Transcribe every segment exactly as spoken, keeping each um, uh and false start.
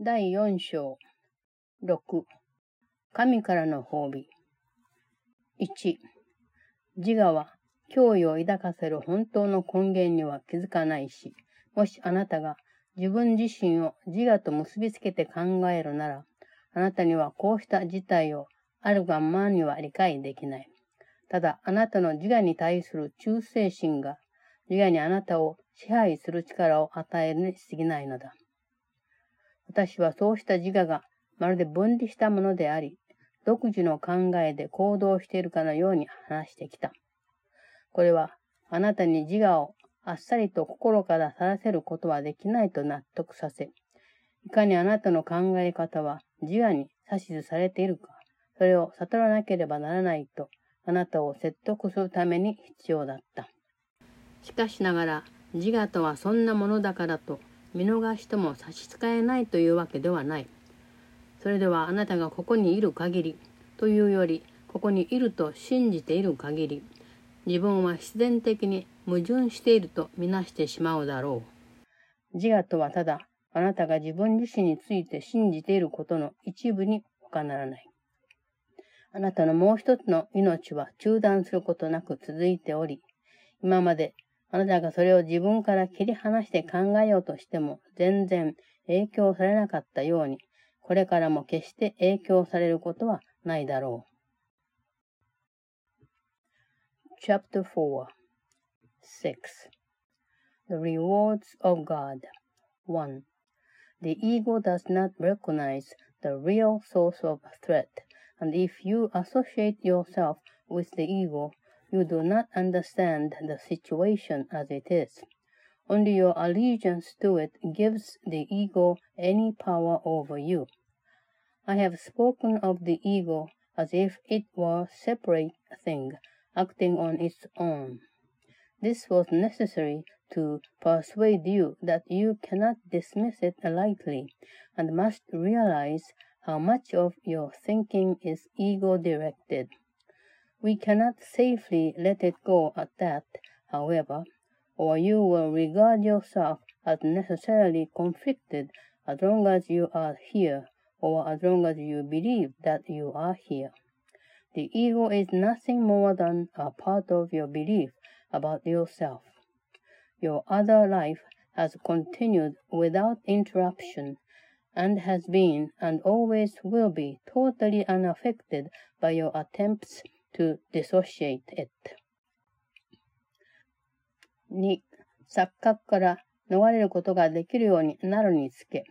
だいよん章ろく神からの褒美いち自我は脅威を抱かせる本当の根源には気づかないし、もしあなたが自分自身を自我と結びつけて考えるなら、あなたにはこうした事態をあるがままには理解できない。ただ、あなたの自我に対する忠誠心が、自我にあなたを支配する力を与えるに過ぎないのだ。私はそうした自我がまるで分離したものであり、独自の考えで行動しているかのように話してきた。これは、あなたに自我をあっさりと心からさらせることはできないと納得させ、いかにあなたの考え方は自我に指図されているか、それを悟らなければならないと、あなたを説得するために必要だった。しかしながら、自我とはそんなものだからと、見逃しても差し支えないというわけではない。それではあなたがここにいる限り、というより、ここにいると信じている限り、自分は必然的に矛盾しているとみなしてしまうだろう。自我とはただ、あなたが自分自身について信じていることの一部に他ならない。あなたのもう一つの命は中断することなく続いており、今まであなたがそれを自分から切り離して考えようとしても全然影響されなかったように、これからも決して影響されることはないだろう。Chapter four six The Rewards of God one The ego does not recognize the real source of threat, and if you associate yourself with the ego, you do not understand the situation as it is. Only your allegiance to it gives the ego any power over you. I have spoken of the ego as if it were a separate thing, acting on its own. This was necessary to persuade you that you cannot dismiss it lightly, and must realize how much of your thinking is ego-directed. We cannot safely let it go at that, however, or you will regard yourself as necessarily conflicted as long as you are here, or as long as you believe that you are here. The ego is nothing more than a part of your belief about yourself. Your other life has continued without interruption, and has been and always will be totally unaffected by your attempts to dissociate it. に. 錯覚から逃れることができるようになるにつけ、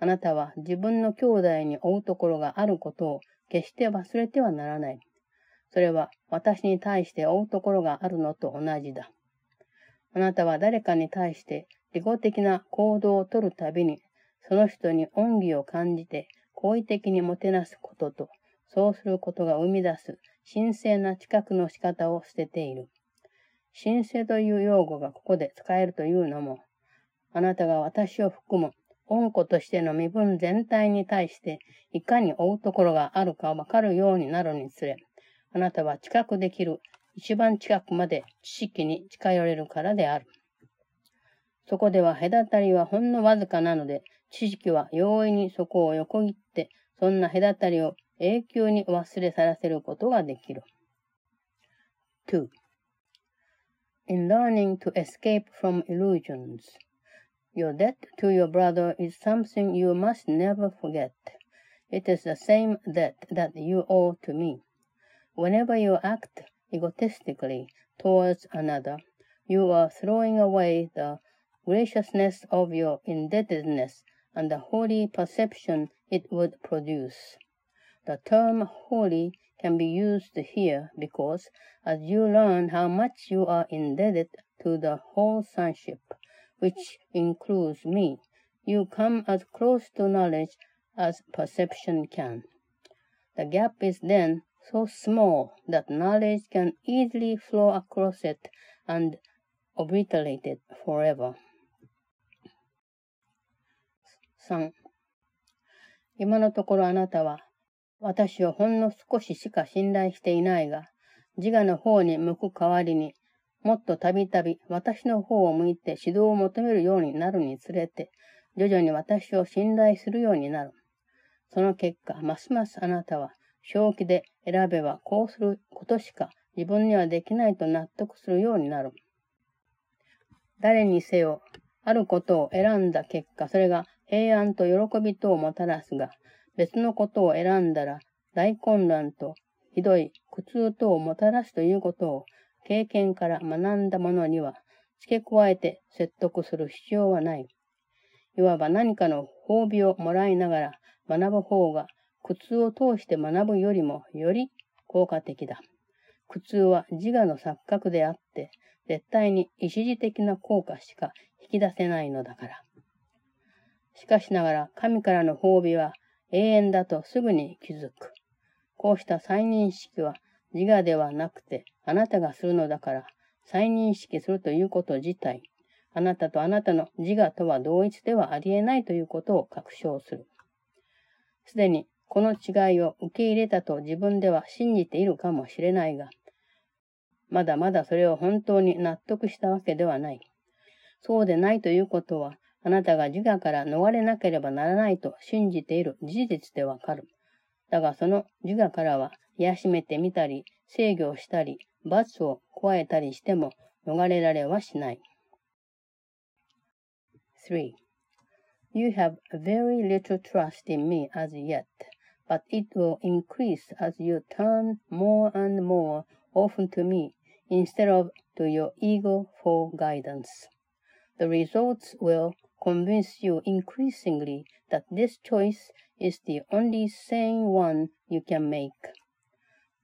あなたは自分の兄弟に負うところがあることを決して忘れてはならない。それは私に対して負うところがあるのと同じだ。あなたは誰かに対して利己的な行動をとるたびに、その人に恩義を感じて好意的にもてなすことと、そうすることが生み出す神聖な知覚の仕方を捨てている。神聖という用語がここで使えるというのも、あなたが私を含む恩子としての身分全体に対していかに負うところがあるかわかるようになるにつれ、あなたは知覚できる一番近くまで知識に近寄れるからである。そこでは隔たりはほんのわずかなので、知識は容易にそこを横切って、そんな隔たりを永久に忘れ去らせることができる。two. In learning to escape from illusions, your debt to your brother is something you must never forget. It is the same debt that you owe to me. Whenever you act egotistically towards another, you are throwing away the graciousness of your indebtedness and the holy perception it would produce. The term holy can be used here because, as you learn how much you are indebted to the whole sonship, which includes me, you come as close to knowledge as perception can. The gap is then so small that knowledge can easily flow across it and obliterate it forever.さん. 今のところあなたは、私をほんの少ししか信頼していないが、自我の方に向く代わりに、もっとたびたび私の方を向いて指導を求めるようになるにつれて、徐々に私を信頼するようになる。その結果、ますますあなたは、正気で選べばこうすることしか自分にはできないと納得するようになる。誰にせよ、あることを選んだ結果、それが平安と喜びとをもたらすが、別のことを選んだら大混乱とひどい苦痛とをもたらすということを経験から学んだ者には付け加えて説得する必要はない。いわば何かの褒美をもらいながら学ぶ方が苦痛を通して学ぶよりもより効果的だ。苦痛は自我の錯覚であって、絶対に一時的な効果しか引き出せないのだから。しかしながら神からの褒美は永遠だとすぐに気づく。こうした再認識は自我ではなくてあなたがするのだから、再認識するということ自体、あなたとあなたの自我とは同一ではありえないということを確証する。すでにこの違いを受け入れたと自分では信じているかもしれないが、まだまだそれを本当に納得したわけではない。そうでないということは、あなたが自我から逃れなければならないと信じている事実でわかる。だがその自我からは、戒めてみたり、制御したり、罰を加えたりしても逃れられはしない。three. You have very little trust in me as yet, but it will increase as you turn more and more often to me instead of to your ego for guidance. The results will convince you increasingly that this choice is the only sane one you can make.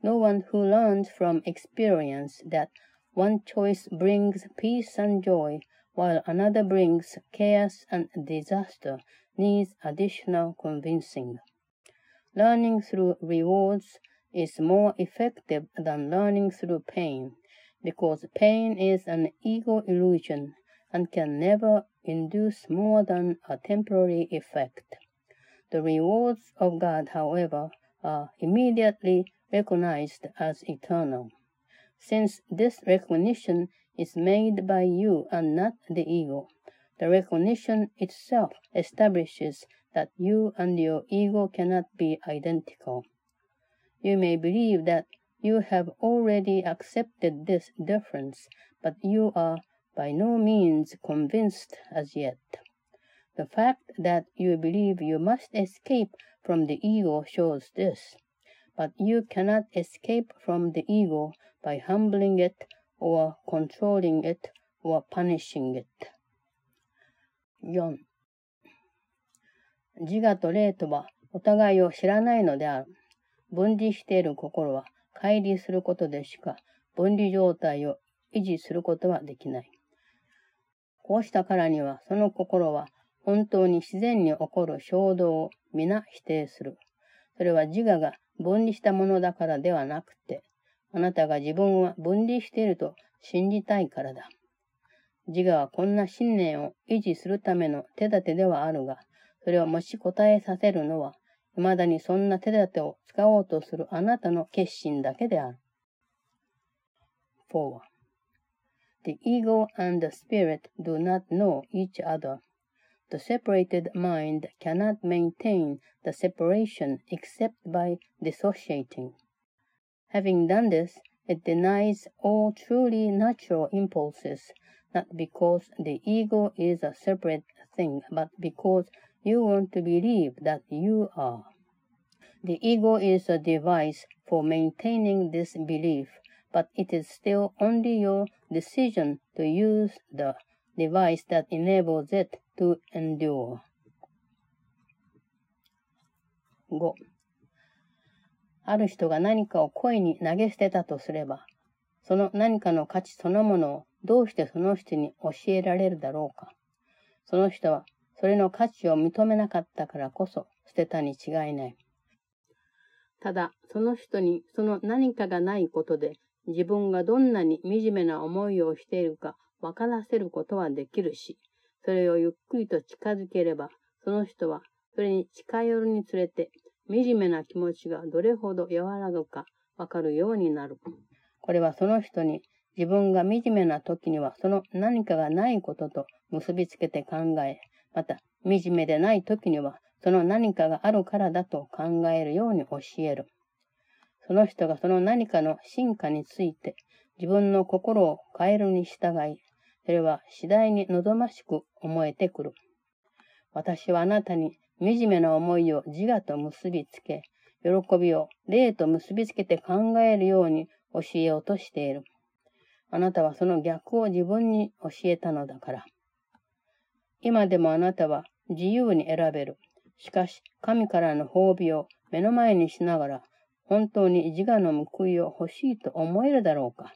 No one who learns from experience that one choice brings peace and joy, while another brings chaos and disaster, needs additional convincing. Learning through rewards is more effective than learning through pain, because pain is an ego illusion and can never induce more than a temporary effect. The rewards of God, however, are immediately recognized as eternal. Since this recognition is made by you and not the ego, the recognition itself establishes that you and your ego cannot be identical. You may believe that you have already accepted this difference, but you are by no means convinced as yet. The fact that you believe you must escape from the ego shows this.But you cannot escape from the ego by humbling it, or controlling it, or punishing it. よん. 自我と霊とはお互いを知らないのである。分離している心は乖離することでしか分離状態を維持することはできない。こうしたからにはその心は本当に自然に起こる衝動を皆否定する。それは自我が分離したものだからではなくて、あなたが自分は分離していると信じたいからだ。自我はこんな信念を維持するための手立てではあるが、それをもし答えさせるのは、未だにそんな手立てを使おうとするあなたの決心だけである。four. The ego and the spirit do not know each other. The separated mind cannot maintain the separation except by dissociating. Having done this, it denies all truly natural impulses, not because the ego is a separate thing, but because you want to believe that you are. The ego is a device for maintaining this belief, but it is still only your decision to use the device that enables it.To endure. ご. ある人が何かを故意に投げ捨てたとすれば、その何かの価値そのものをどうしてその人に教えられるだろうか。その人はそれの価値を認めなかったからこそ捨てたに違いない。ただ、その人にその何かがないことで自分がどんなに惨めな思いをしているか分からせることはできるし、それをゆっくりと近づければ、その人はそれに近寄るにつれて、惨めな気持ちがどれほど和らぐかわかるようになる。これはその人に自分が惨めな時にはその何かがないことと結びつけて考え、また惨めでない時には、その何かがあるからだと考えるように教える。その人がその何かの進化について、自分の心を変えるに従い、それは次第に望ましく思えてくる。私はあなたに惨めな思いを自我と結びつけ、喜びを霊と結びつけて考えるように教えようとしている。あなたはその逆を自分に教えたのだから。今でもあなたは自由に選べる。しかし、神からの褒美を目の前にしながら、本当に自我の報いを欲しいと思えるだろうか。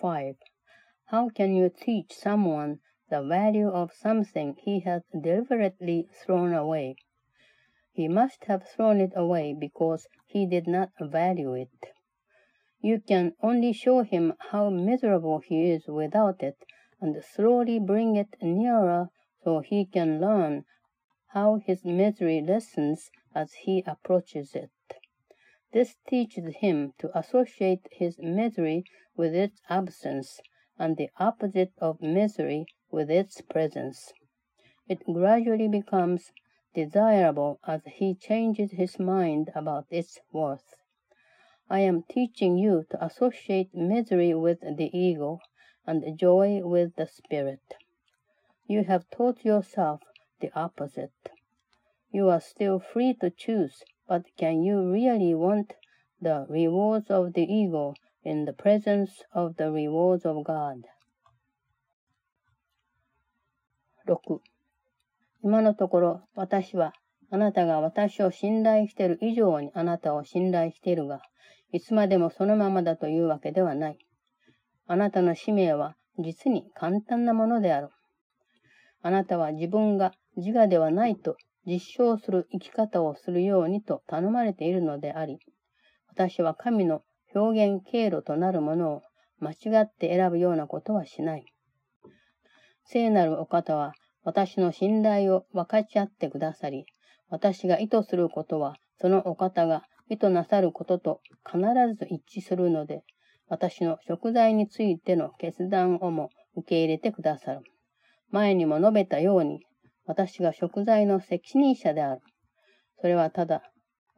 five. How can you teach someone the value of something he has deliberately thrown away? He must have thrown it away because he did not value it. You can only show him how miserable he is without it and slowly bring it nearer so he can learn how his misery lessens as he approaches it. This teaches him to associate his misery with its absence and the opposite of misery with its presence. It gradually becomes desirable as he changes his mind about its worth. I am teaching you to associate misery with the ego and joy with the spirit. You have taught yourself the opposite. You are still free to choose, but can you really want the rewards of the ego in the presence of the rewards of God? ろく. 今のところ私はあなたが私を信頼している以上にあなたを信頼しているが、いつまでもそのままだというわけではない。あなたの使命は実に簡単なものである。あなたは自分が自我ではないと実証する生き方をするようにと頼まれているのであり、私は神の表現経路となるものを間違って選ぶようなことはしない。聖なるお方は私の信頼を分かち合ってくださり、私が意図することはそのお方が意図なさることと必ず一致するので、私の贖罪についての決断をも受け入れてくださる。前にも述べたように、私が贖罪の責任者である。それはただ、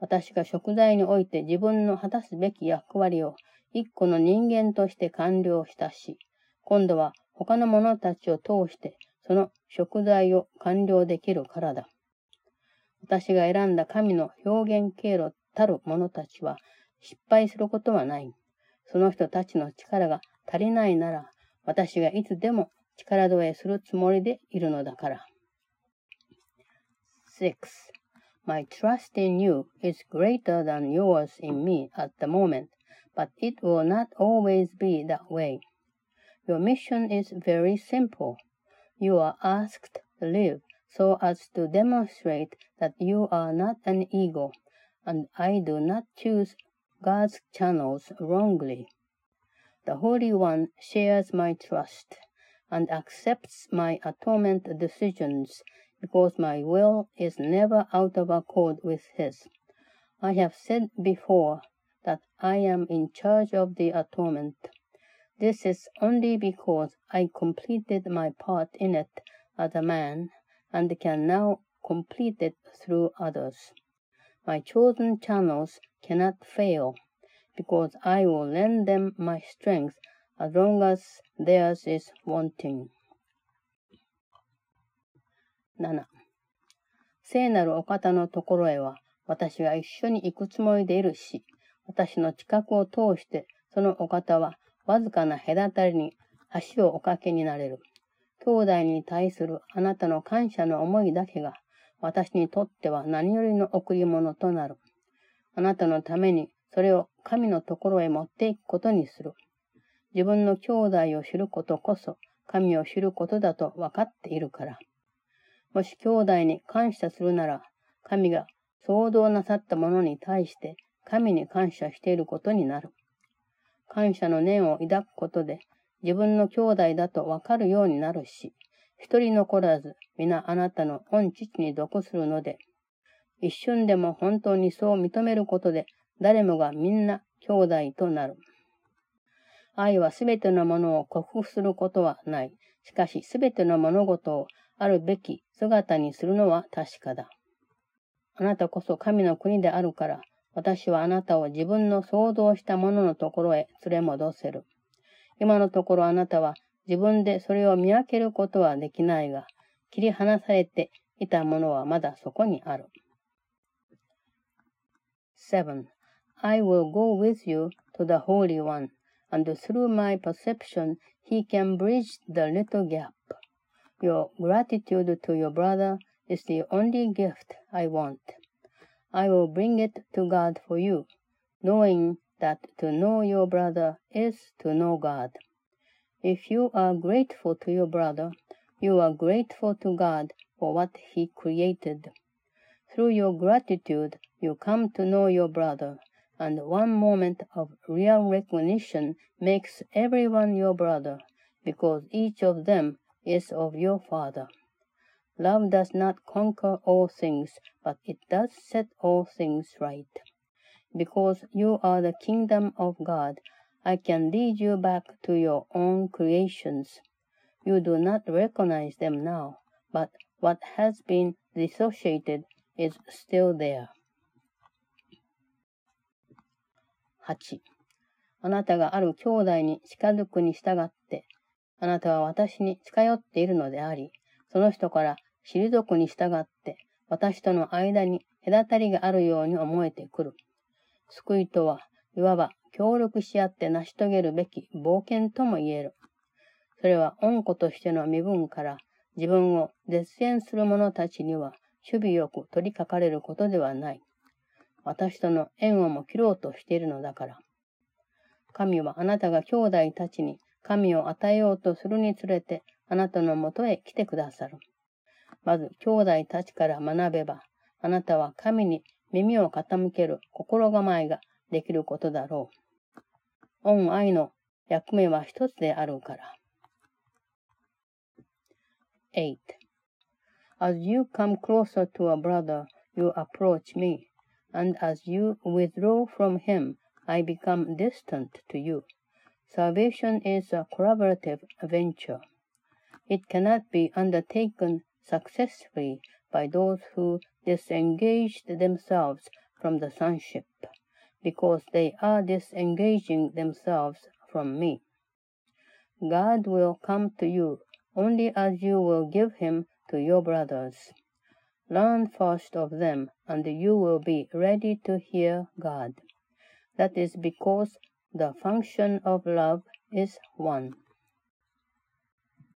私が贖罪において自分の果たすべき役割を一個の人間として完了したし、今度は他の者たちを通してその贖罪を完了できるからだ。私が選んだ神の表現経路たる者たちは失敗することはない。その人たちの力が足りないなら、私がいつでも力添えするつもりでいるのだから。Six. My trust in you is greater than yours in me at the moment, but it will not always be that way. Your mission is very simple. You are asked to live so as to demonstrate that you are not an ego, and I do not choose God's channels wrongly. The Holy One shares my trust and accepts my atonement decisions.Because my will is never out of accord with his. I have said before that I am in charge of the atonement. This is only because I completed my part in it as a man and can now complete it through others. My chosen channels cannot fail because I will lend them my strength as long as theirs is wanting.なな. 聖なるお方のところへは私が一緒に行くつもりでいるし、私の近くを通してそのお方はわずかな隔たりに橋をおかけになれる。兄弟に対するあなたの感謝の思いだけが私にとっては何よりの贈り物となる。あなたのためにそれを神のところへ持っていくことにする。自分の兄弟を知ることこそ神を知ることだと分かっているから。もし兄弟に感謝するなら、神が創造なさったものに対して神に感謝していることになる。感謝の念を抱くことで自分の兄弟だとわかるようになるし、一人残らず皆あなたの御父に属するので、一瞬でも本当にそう認めることで誰もがみんな兄弟となる。愛はすべてのものを克服することはない。しかしすべての物事をあるべき姿にするのは確かだ。あなたこそ神の国であるから、私はあなたを自分の想像したもののところへ連れ戻せる。今のところあなたは自分でそれを見分けることはできないが、切り離されていたものはまだそこにある。seven. I will go with you to the Holy One, and through my perception he can bridge the little gap. Your gratitude to your brother is the only gift I want. I will bring it to God for you, knowing that to know your brother is to know God. If you are grateful to your brother, you are grateful to God for what he created. Through your gratitude, you come to know your brother, and one moment of real recognition makes everyone your brother, because each of them is of your father. Love does not conquer all things, but it does set all things right. Because you are the kingdom of God, I can lead you back to your own creations. You do not recognize them now, but what has been dissociated is still there. はち. あなたがある兄弟に近づくに従って、あなたは私に近寄っているのであり、その人から退くに従って、私との間に隔たりがあるように思えてくる。救いとは、いわば協力し合って成し遂げるべき冒険とも言える。それは恩子としての身分から、自分を絶縁する者たちには、守備よく取りかかれることではない。私との縁をも切ろうとしているのだから。神はあなたが兄弟たちに神を与えようとするにつれて、あなたのもとへ来てくださる。まず、兄弟たちから学べば、あなたは神に耳を傾ける心構えができることだろう。恩愛の役目は一つであるから。eight. As you come closer to a brother, you approach me, and as you withdraw from him, I become distant to you. Salvation is a collaborative venture. It cannot be undertaken successfully by those who disengage themselves from the sonship, because they are disengaging themselves from me. God will come to you only as you will give him to your brothers. Learn first of them, and you will be ready to hear God. That is because the function of love is one.